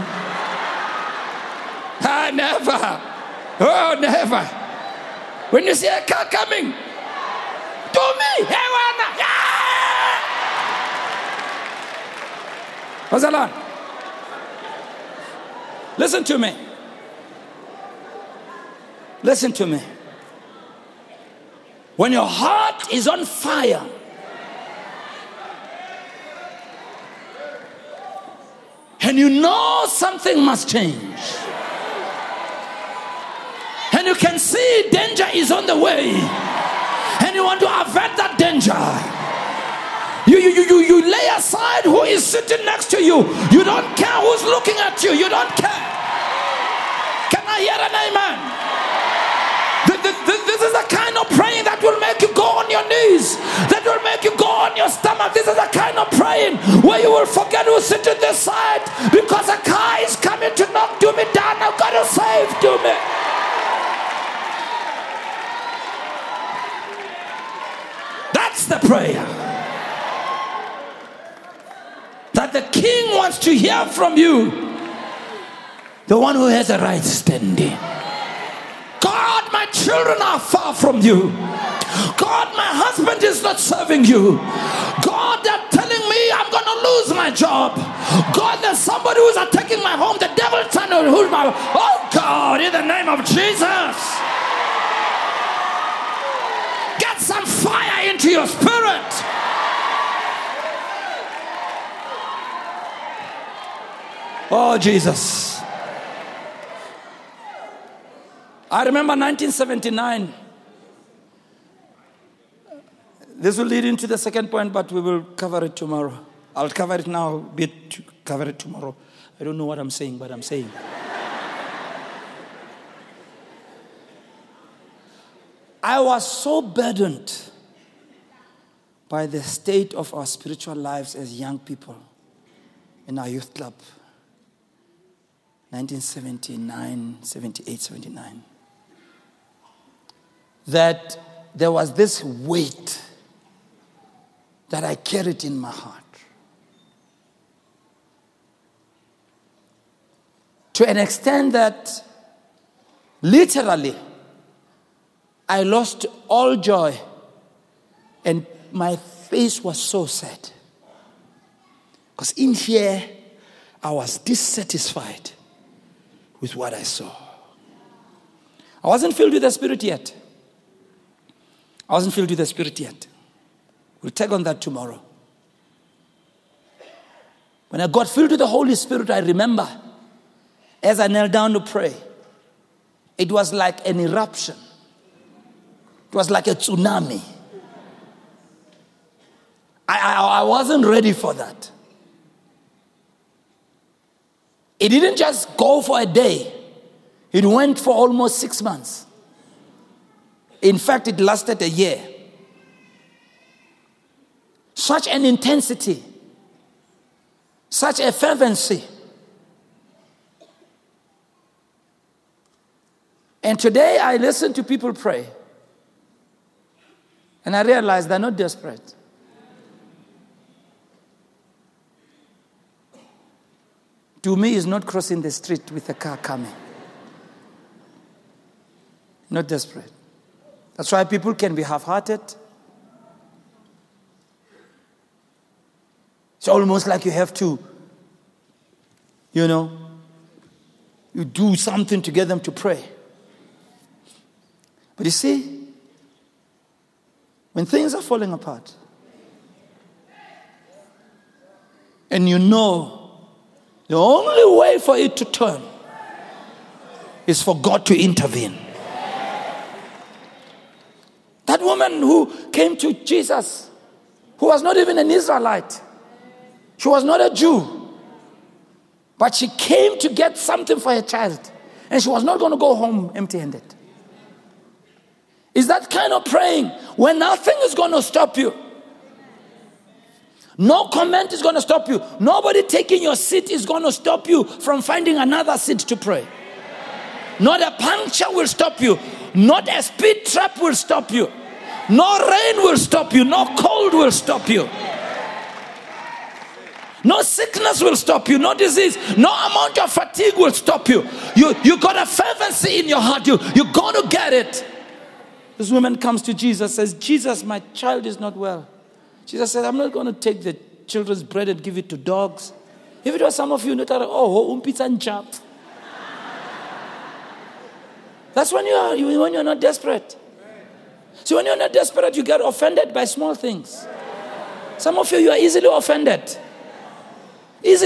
Never. When you see a car coming, to me. What's that on? Listen to me. When your heart is on fire, and you know something must change, and you can see danger is on the way, and you want to avert that danger, you lay aside who is sitting next to you. You don't care who's looking at you. You don't care. I hear an amen? This is the kind of praying that will make you go on your knees, that will make you go on your stomach. This is the kind of praying where you will forget who's sitting this side, because a car is coming to knock to me down. I've got to save to me. That's the prayer that the King wants to hear from you. The one who has a right standing. God, my children are far from you. God, my husband is not serving you. God, they're telling me I'm going to lose my job. God, there's somebody who's attacking my home. The devil trying to hold my home. Oh God, in the name of Jesus. Get some fire into your spirit. Oh Jesus. I remember 1979. This will lead into the second point, but we will cover it tomorrow. I'll cover it now, cover it tomorrow. I don't know what I'm saying, but I'm saying. I was so burdened by the state of our spiritual lives as young people in our youth club. 1979, 78, 79. That there was this weight that I carried in my heart. To an extent that literally I lost all joy and my face was so sad. Because in here I was dissatisfied with what I saw. I wasn't filled with the Spirit yet. We'll take on that tomorrow. When I got filled with the Holy Spirit, I remember as I knelt down to pray, it was like an eruption. It was like a tsunami. I wasn't ready for that. It didn't just go for a day. It went for almost 6 months. In fact, it lasted a year. Such an intensity, such a fervency. And today I listen to people pray. And I realize they're not desperate. To me, is not crossing the street with a car coming. Not desperate. That's why people can be half-hearted. It's almost like you have to, you do something to get them to pray. But you see, when things are falling apart, and the only way for it to turn is for God to intervene. That woman who came to Jesus, who was not even an Israelite, she was not a Jew, but she came to get something for her child, and she was not going to go home empty-handed. It's that kind of praying where nothing is going to stop you. No comment is going to stop you. Nobody taking your seat is going to stop you from finding another seat to pray. Not a puncture will stop you. Not a speed trap will stop you. No rain will stop you. No cold will stop you. No sickness will stop you. No disease. No amount of fatigue will stop you. You got a fervency in your heart. You're going to get it. This woman comes to Jesus, says, Jesus, my child is not well. Jesus said, I'm not going to take the children's bread and give it to dogs. If it was some of you, that's when you're not desperate. So when you're not desperate, you get offended by small things. Some of you are easily offended. And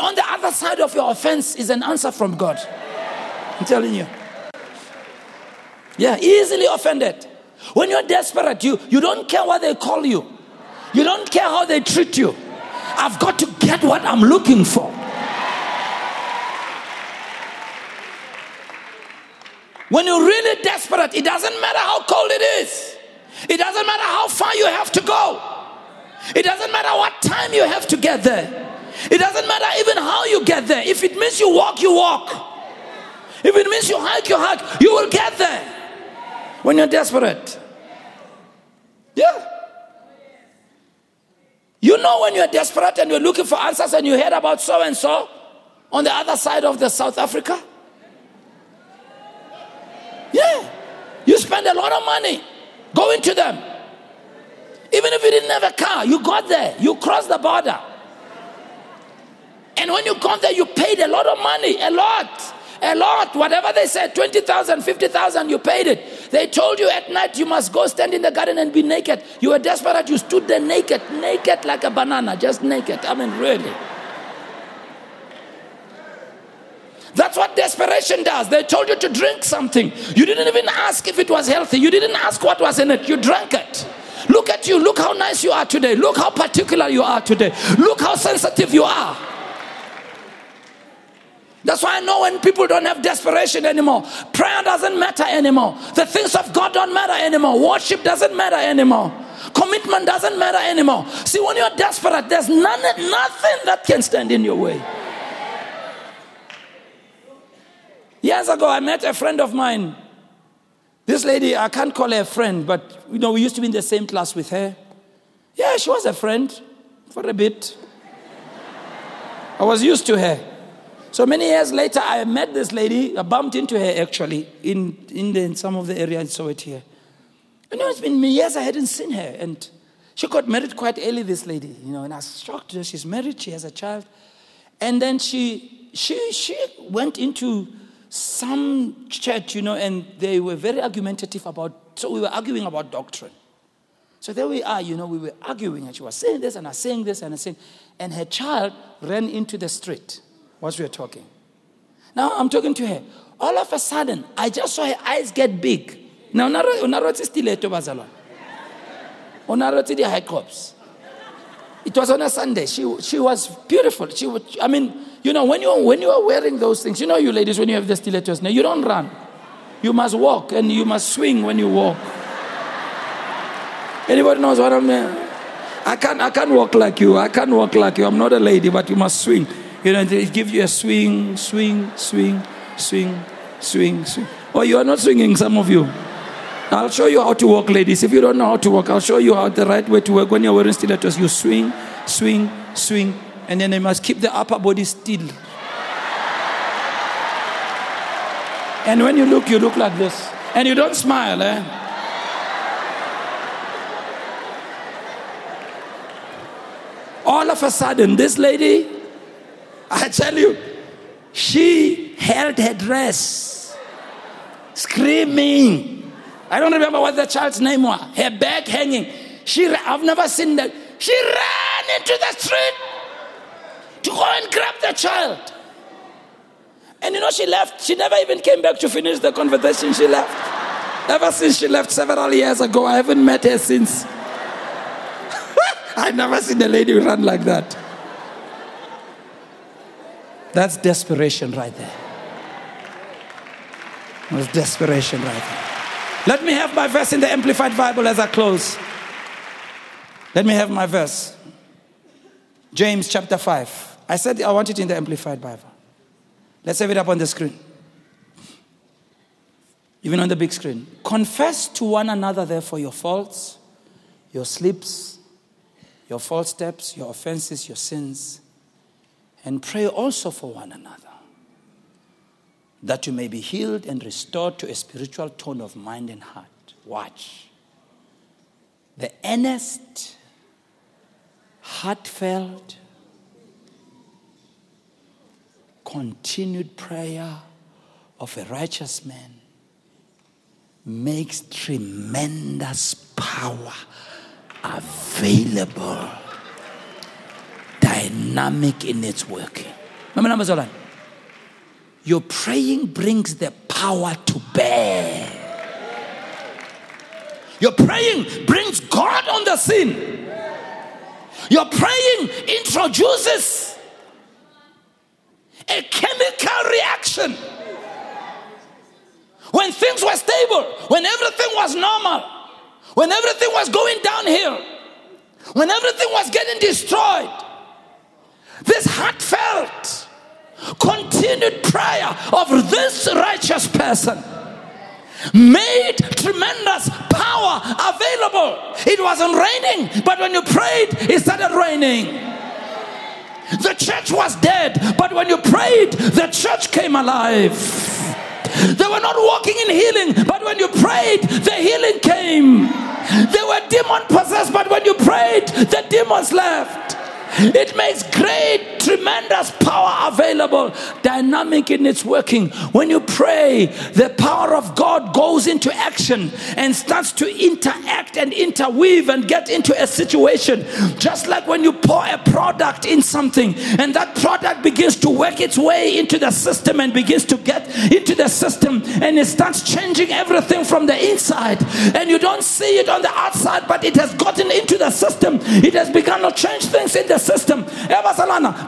on the other side of your offense is an answer from God. I'm telling you. Yeah, easily offended. When you're desperate, you don't care what they call you. You don't care how they treat you. I've got to get what I'm looking for. When you're really desperate, it doesn't matter how cold it is. It doesn't matter how far you have to go. It doesn't matter what time you have to get there. It doesn't matter even how you get there. If it means you walk, you walk. If it means you hike, you hike. You will get there when you're desperate. Yeah. You know when you're desperate and you're looking for answers and you heard about so-and-so on the other side of the South Africa? Yeah. You spend a lot of money going to them. Even if you didn't have a car, you got there. You crossed the border. And when you got there, you paid a lot of money. A lot. Whatever they said, 20,000, 50,000, you paid it. They told you at night you must go stand in the garden and be naked. You were desperate. You stood there naked like a banana, just naked. I mean, really. That's what desperation does. They told you to drink something. You didn't even ask if it was healthy. You didn't ask what was in it. You drank it. Look at you. Look how nice you are today. Look how particular you are today. Look how sensitive you are. That's why I know when people don't have desperation anymore, prayer doesn't matter anymore. The things of God don't matter anymore. Worship doesn't matter anymore. Commitment doesn't matter anymore. See, when you're desperate, there's nothing that can stand in your way. Years ago, I met a friend of mine. This lady, I can't call her a friend, but you know, we used to be in the same class with her. Yeah, she was a friend for a bit. I was used to her. So many years later, I met this lady. I bumped into her, actually, in some of the area in Soweto here. You know, it's been years I hadn't seen her. And she got married quite early, this lady. You know, and I was shocked. She's married. She has a child. And then she went into some church, you know, and they were very argumentative so we were arguing about doctrine. So there we are, you know, we were arguing. And she was saying this, and I was saying this, and I was saying. And her child ran into the street. What we are talking. Now I'm talking to her. All of a sudden, I just saw her eyes get big. Now, unaroti stiletto bazalwa. Unaroti the high cops. It was on a Sunday. She was beautiful. I mean, you know, when you are wearing those things, you know, you ladies, when you have the stilettos, now you don't run. You must walk and you must swing when you walk. Anybody knows what I mean? I can't walk like you. I can't walk like you. I'm not a lady, but you must swing. You know, it gives you a swing. Oh, you are not swinging, some of you. I'll show you how to walk, ladies. If you don't know how to walk, I'll show you how the right way to walk. When you're wearing stilettos, you swing. And then you must keep the upper body still. And when you look like this. And you don't smile, eh? All of a sudden, this lady, I tell you, she held her dress, screaming. I don't remember what the child's name was. Her back hanging. I've never seen that. She ran into the street to go and grab the child. And you know, she left. She never even came back to finish the conversation. She left. Ever since she left several years ago, I haven't met her since. I've never seen a lady run like that. That's desperation right there. That's desperation right there. Let me have my verse in the Amplified Bible as I close. Let me have my verse. James chapter 5. I said I want it in the Amplified Bible. Let's have it up on the screen. Even on the big screen. Confess to one another, therefore, your faults, your slips, your false steps, your offenses, your sins. And pray also for one another, that you may be healed and restored to a spiritual tone of mind and heart. Watch. The earnest, heartfelt, continued prayer of a righteous man makes tremendous power available. Dynamic in its working. Your praying brings the power to bear. Your praying brings God on the scene. Your praying introduces a chemical reaction. When things were stable, when everything was normal, when everything was going downhill, when everything was getting destroyed, this heartfelt, continued prayer of this righteous person made tremendous power available. It wasn't raining, but when you prayed, it started raining. The church was dead, but when you prayed, the church came alive. They were not walking in healing, but when you prayed, the healing came. They were demon possessed, but when you prayed, the demons left. It makes great, tremendous power available, dynamic in its working. When you pray, the power of God goes into action and starts to interact and interweave and get into a situation. Just like when you pour a product in something and that product begins to work its way into the system and begins to get into the system and it starts changing everything from the inside, and you don't see it on the outside, but it has gotten into the system. It has begun to change things in the system.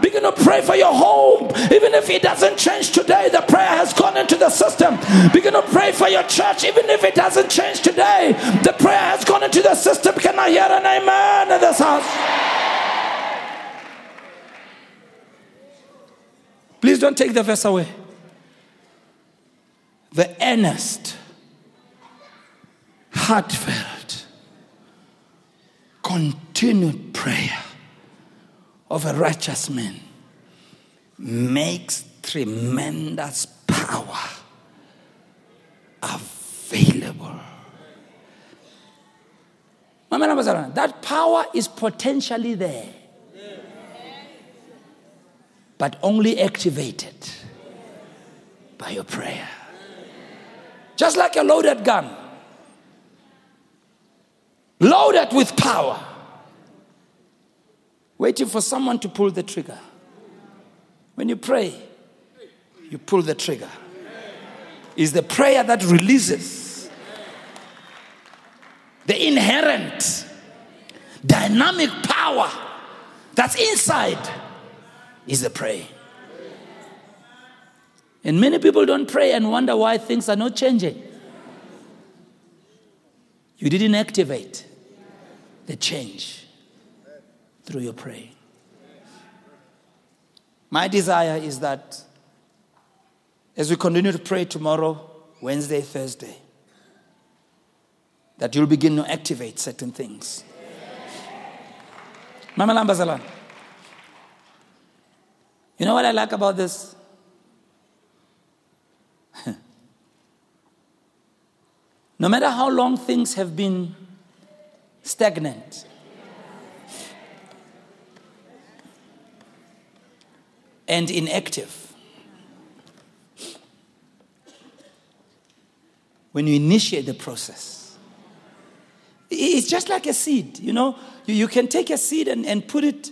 Begin to pray for your home. Even if it doesn't change today, the prayer has gone into the system. Begin to pray for your church. Even if it doesn't change today, the prayer has gone into the system. Can I hear an amen in this house? Please don't take the verse away. The earnest, heartfelt, continued prayer of a righteous man makes tremendous power available. That power is potentially there, but only activated by your prayer. Just like a loaded gun, loaded with power, waiting for someone to pull the trigger. When you pray, you pull the trigger. It's the prayer that releases the inherent dynamic power that's inside is the prayer. And many people don't pray and wonder why things are not changing. You didn't activate the change through your praying. My desire is that as we continue to pray tomorrow, Wednesday, Thursday, that you'll begin to activate certain things. Mama Lambazalan. You know what I like about this? No matter how long things have been stagnant, and inactive, when you initiate the process, it's just like a seed. You know, you can take a seed and put it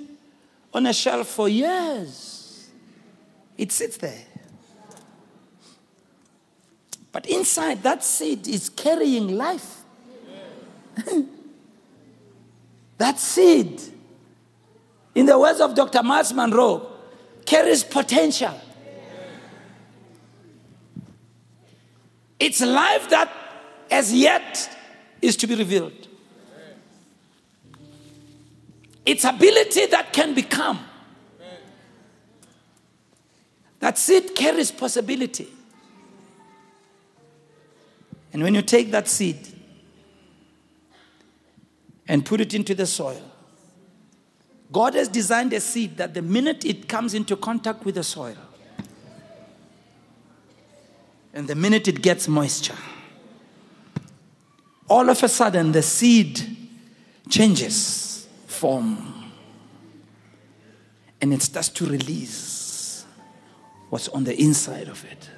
on a shelf for years. It sits there. But inside that seed is carrying life. That seed, in the words of Dr. Myles Monroe, carries potential. It's life that as yet is to be revealed. It's ability that can become. That seed carries possibility. And when you take that seed and put it into the soil, God has designed a seed that the minute it comes into contact with the soil and the minute it gets moisture, all of a sudden the seed changes form and it starts to release what's on the inside of it.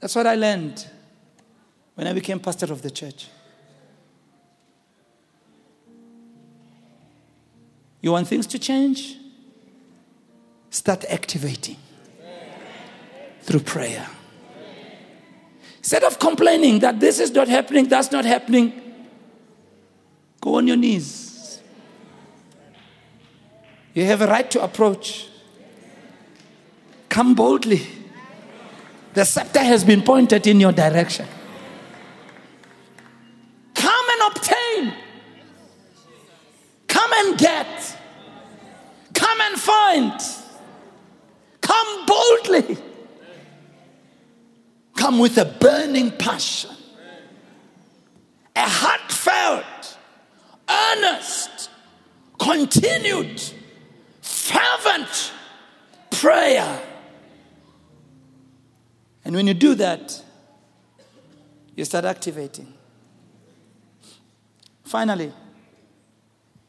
That's what I learned when I became pastor of the church. You want things to change? Start activating through prayer. Instead of complaining that this is not happening, that's not happening, go on your knees. You have a right to approach. Come boldly. The scepter has been pointed in your direction. Come and obtain. Come and get. Come and find. Come boldly. Come with a burning passion. A heartfelt, earnest, continued, fervent prayer. And when you do that, you start activating. Finally,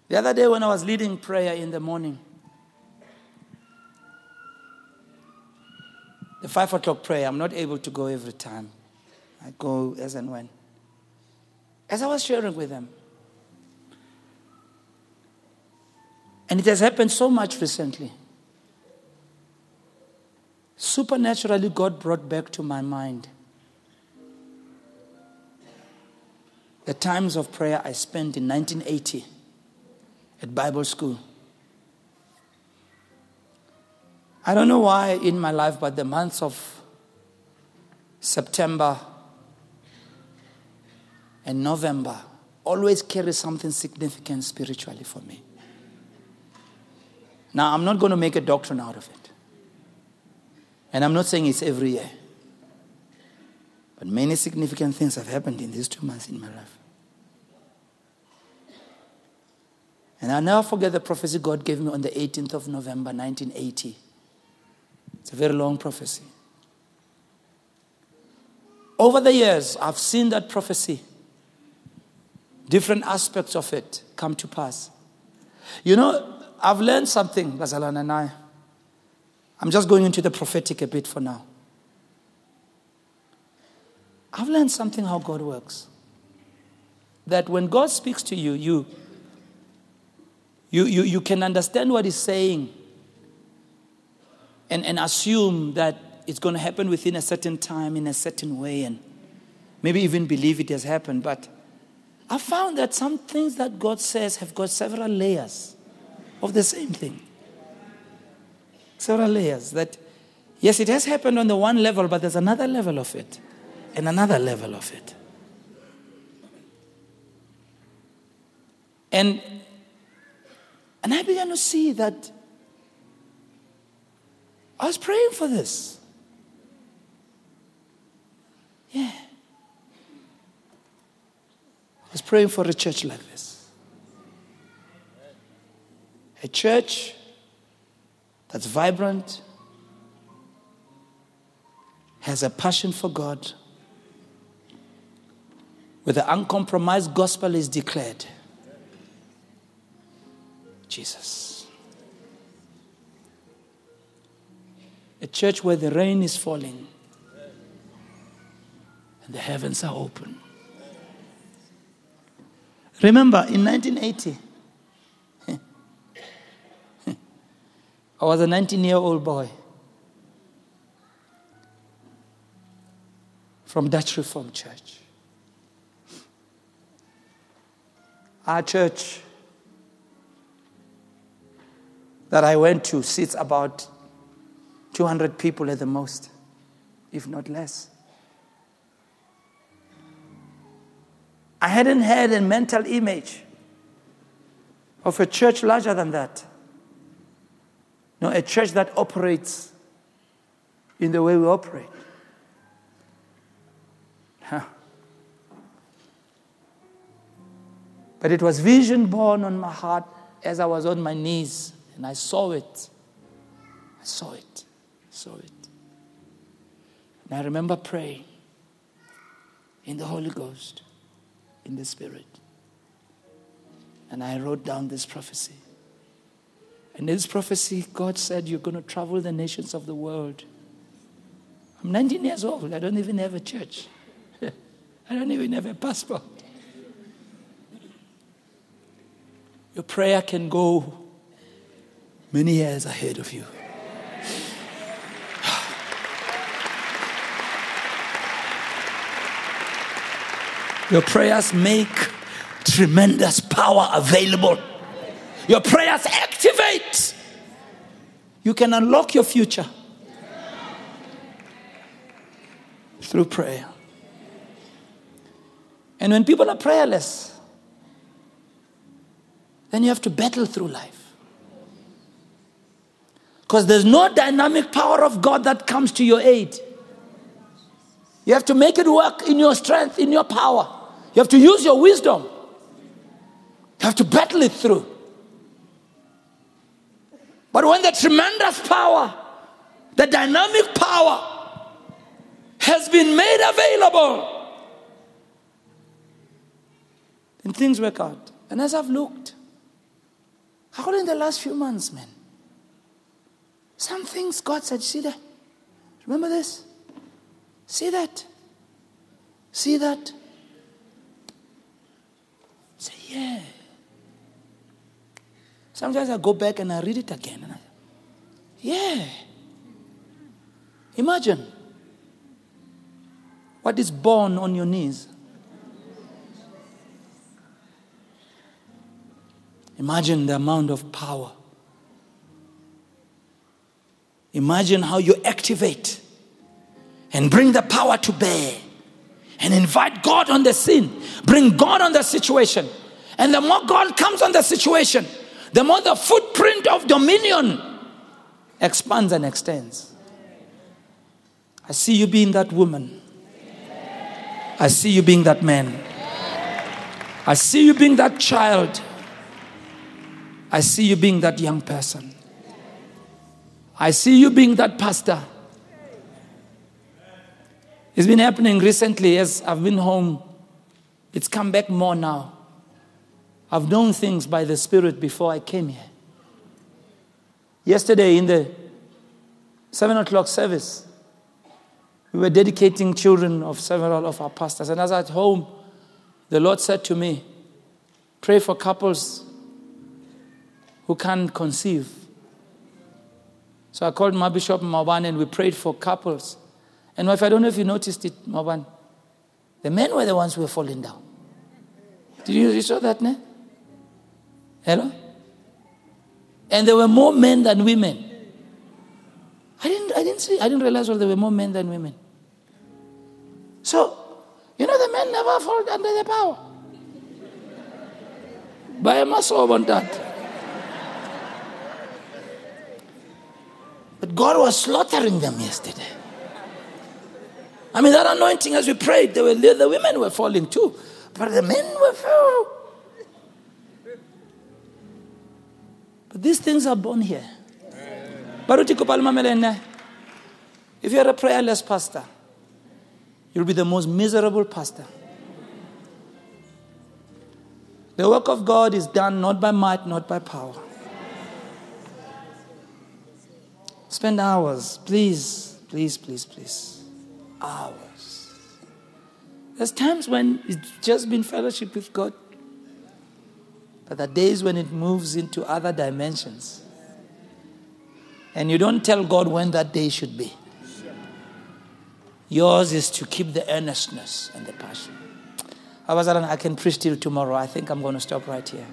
the other day when I was leading prayer in the morning, the 5 o'clock prayer, I'm not able to go every time. I go as and when. As I was sharing with them, and it has happened so much recently, supernaturally, God brought back to my mind the times of prayer I spent in 1980 at Bible school. I don't know why in my life, but the months of September and November always carry something significant spiritually for me. Now, I'm not going to make a doctrine out of it. And I'm not saying it's every year. But many significant things have happened in these 2 months in my life. And I'll never forget the prophecy God gave me on the 18th of November, 1980. It's a very long prophecy. Over the years, I've seen that prophecy, different aspects of it come to pass. You know, I've learned something, Bazalan and I. I'm just going into the prophetic a bit for now. I've learned something how God works. That when God speaks to you, you can understand what He's saying and assume that it's going to happen within a certain time, in a certain way, and maybe even believe it has happened. But I found that some things that God says have got several layers of the same thing. Several layers that, yes, it has happened on the one level, but there's another level of it and another level of it. And I began to see that I was praying for this. Yeah. I was praying for a church like this. A church that's vibrant, has a passion for God, where the uncompromised gospel is declared. Jesus. A church where the rain is falling and the heavens are open. Remember, in 1980, I was a 19-year-old boy from Dutch Reformed Church. Our church that I went to seats about 200 people at the most, if not less. I hadn't had a mental image of a church larger than that. No, a church that operates in the way we operate. Huh. But it was vision born on my heart as I was on my knees, and I saw it. I saw it. And I remember praying in the Holy Ghost, in the Spirit. And I wrote down this prophecy. And this prophecy, God said, you're going to travel the nations of the world. I'm 19 years old. I don't even have a church. I don't even have a passport. Your prayer can go many years ahead of you. Your prayers make tremendous power available. Your prayers activate. You can unlock your future. through prayer. And when people are prayerless, then you have to battle through life. Because there's no dynamic power of God that comes to your aid. You have to make it work in your strength, in your power. You have to use your wisdom. You have to battle it through. But when the tremendous power, the dynamic power, has been made available, then things work out. And as I've looked, how in the last few months, man, some things God said, see that? Remember this? See that? See that? Say, yeah. Sometimes I go back and I read it again. And I, yeah. Imagine what is born on your knees. Imagine the amount of power. Imagine how you activate and bring the power to bear and invite God on the scene. Bring God on the situation. And the more God comes on the situation, the more the footprint of dominion expands and extends. I see you being that woman. I see you being that man. I see you being that child. I see you being that young person. I see you being that pastor. It's been happening recently as I've been home. It's come back more now. I've known things by the Spirit before I came here. Yesterday in the 7 o'clock service, we were dedicating children of several of our pastors. And as I was at home, the Lord said to me, pray for couples who can't conceive. So I called my bishop, Mawan, and we prayed for couples. And if I don't know if you noticed it, Mawan, the men were the ones who were falling down. Did you saw that, ne? Hello? And there were more men than women. I didn't realize there were more men than women. So, the men never fall under their power. By a muscle on that. But God was slaughtering them yesterday. I mean, that anointing as we prayed, the women were falling too. But the men were few. But these things are born here. If you're a prayerless pastor, you'll be the most miserable pastor. The work of God is done not by might, not by power. Spend hours, please. Hours. There's times when it's just been fellowship with God, but there are days when it moves into other dimensions. And you don't tell God when that day should be. Yours is to keep the earnestness and the passion. I can preach till tomorrow. I think I'm going to stop right here.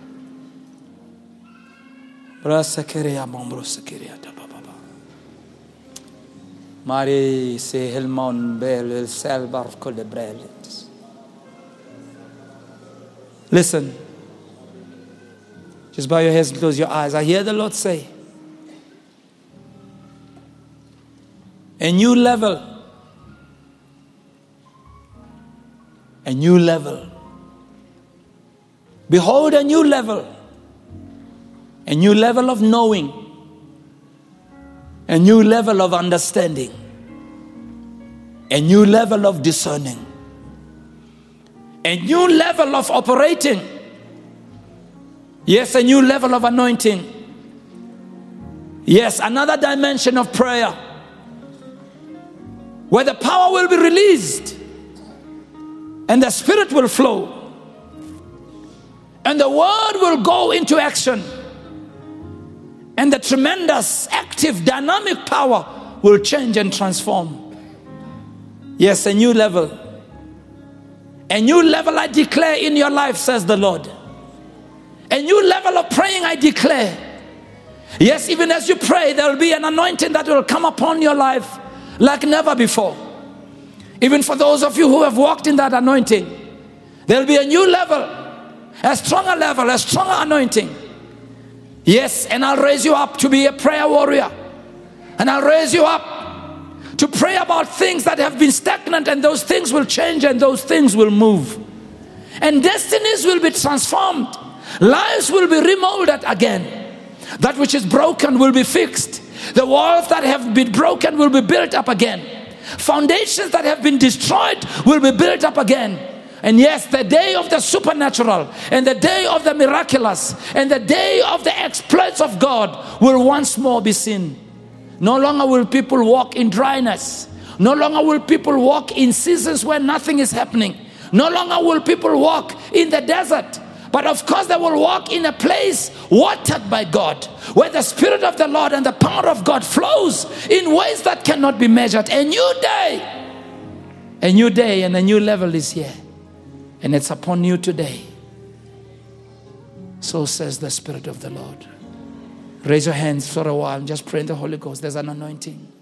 Mari se helmon bel el selbar kolebrelets. Listen. Just bow your heads and close your eyes. I hear the Lord say, a new level. Behold, a new level of knowing. A new level of understanding. A new level of discerning. A new level of operating. Yes, a new level of anointing. Yes, another dimension of prayer. Where the power will be released. And the Spirit will flow. And the Word will go into action. And the tremendous, active, dynamic power will change and transform. Yes, a new level. A new level I declare in your life, says the Lord. A new level of praying I declare. Yes, even as you pray, there will be an anointing that will come upon your life like never before. Even for those of you who have walked in that anointing, there'll be a new level, a stronger anointing. Yes, and I'll raise you up to be a prayer warrior. And I'll raise you up to pray about things that have been stagnant, and those things will change and those things will move. And destinies will be transformed. Lives will be remolded again. That which is broken will be fixed. The walls that have been broken will be built up again. Foundations that have been destroyed will be built up again. And yes, the day of the supernatural and the day of the miraculous and the day of the exploits of God will once more be seen. No longer will people walk in dryness. No longer will people walk in seasons where nothing is happening. No longer will people walk in the desert. But of course they will walk in a place watered by God, where the Spirit of the Lord and the power of God flows in ways that cannot be measured. A new day and a new level is here. And it's upon you today. So says the Spirit of the Lord. Raise your hands for a while and just pray in the Holy Ghost. There's an anointing.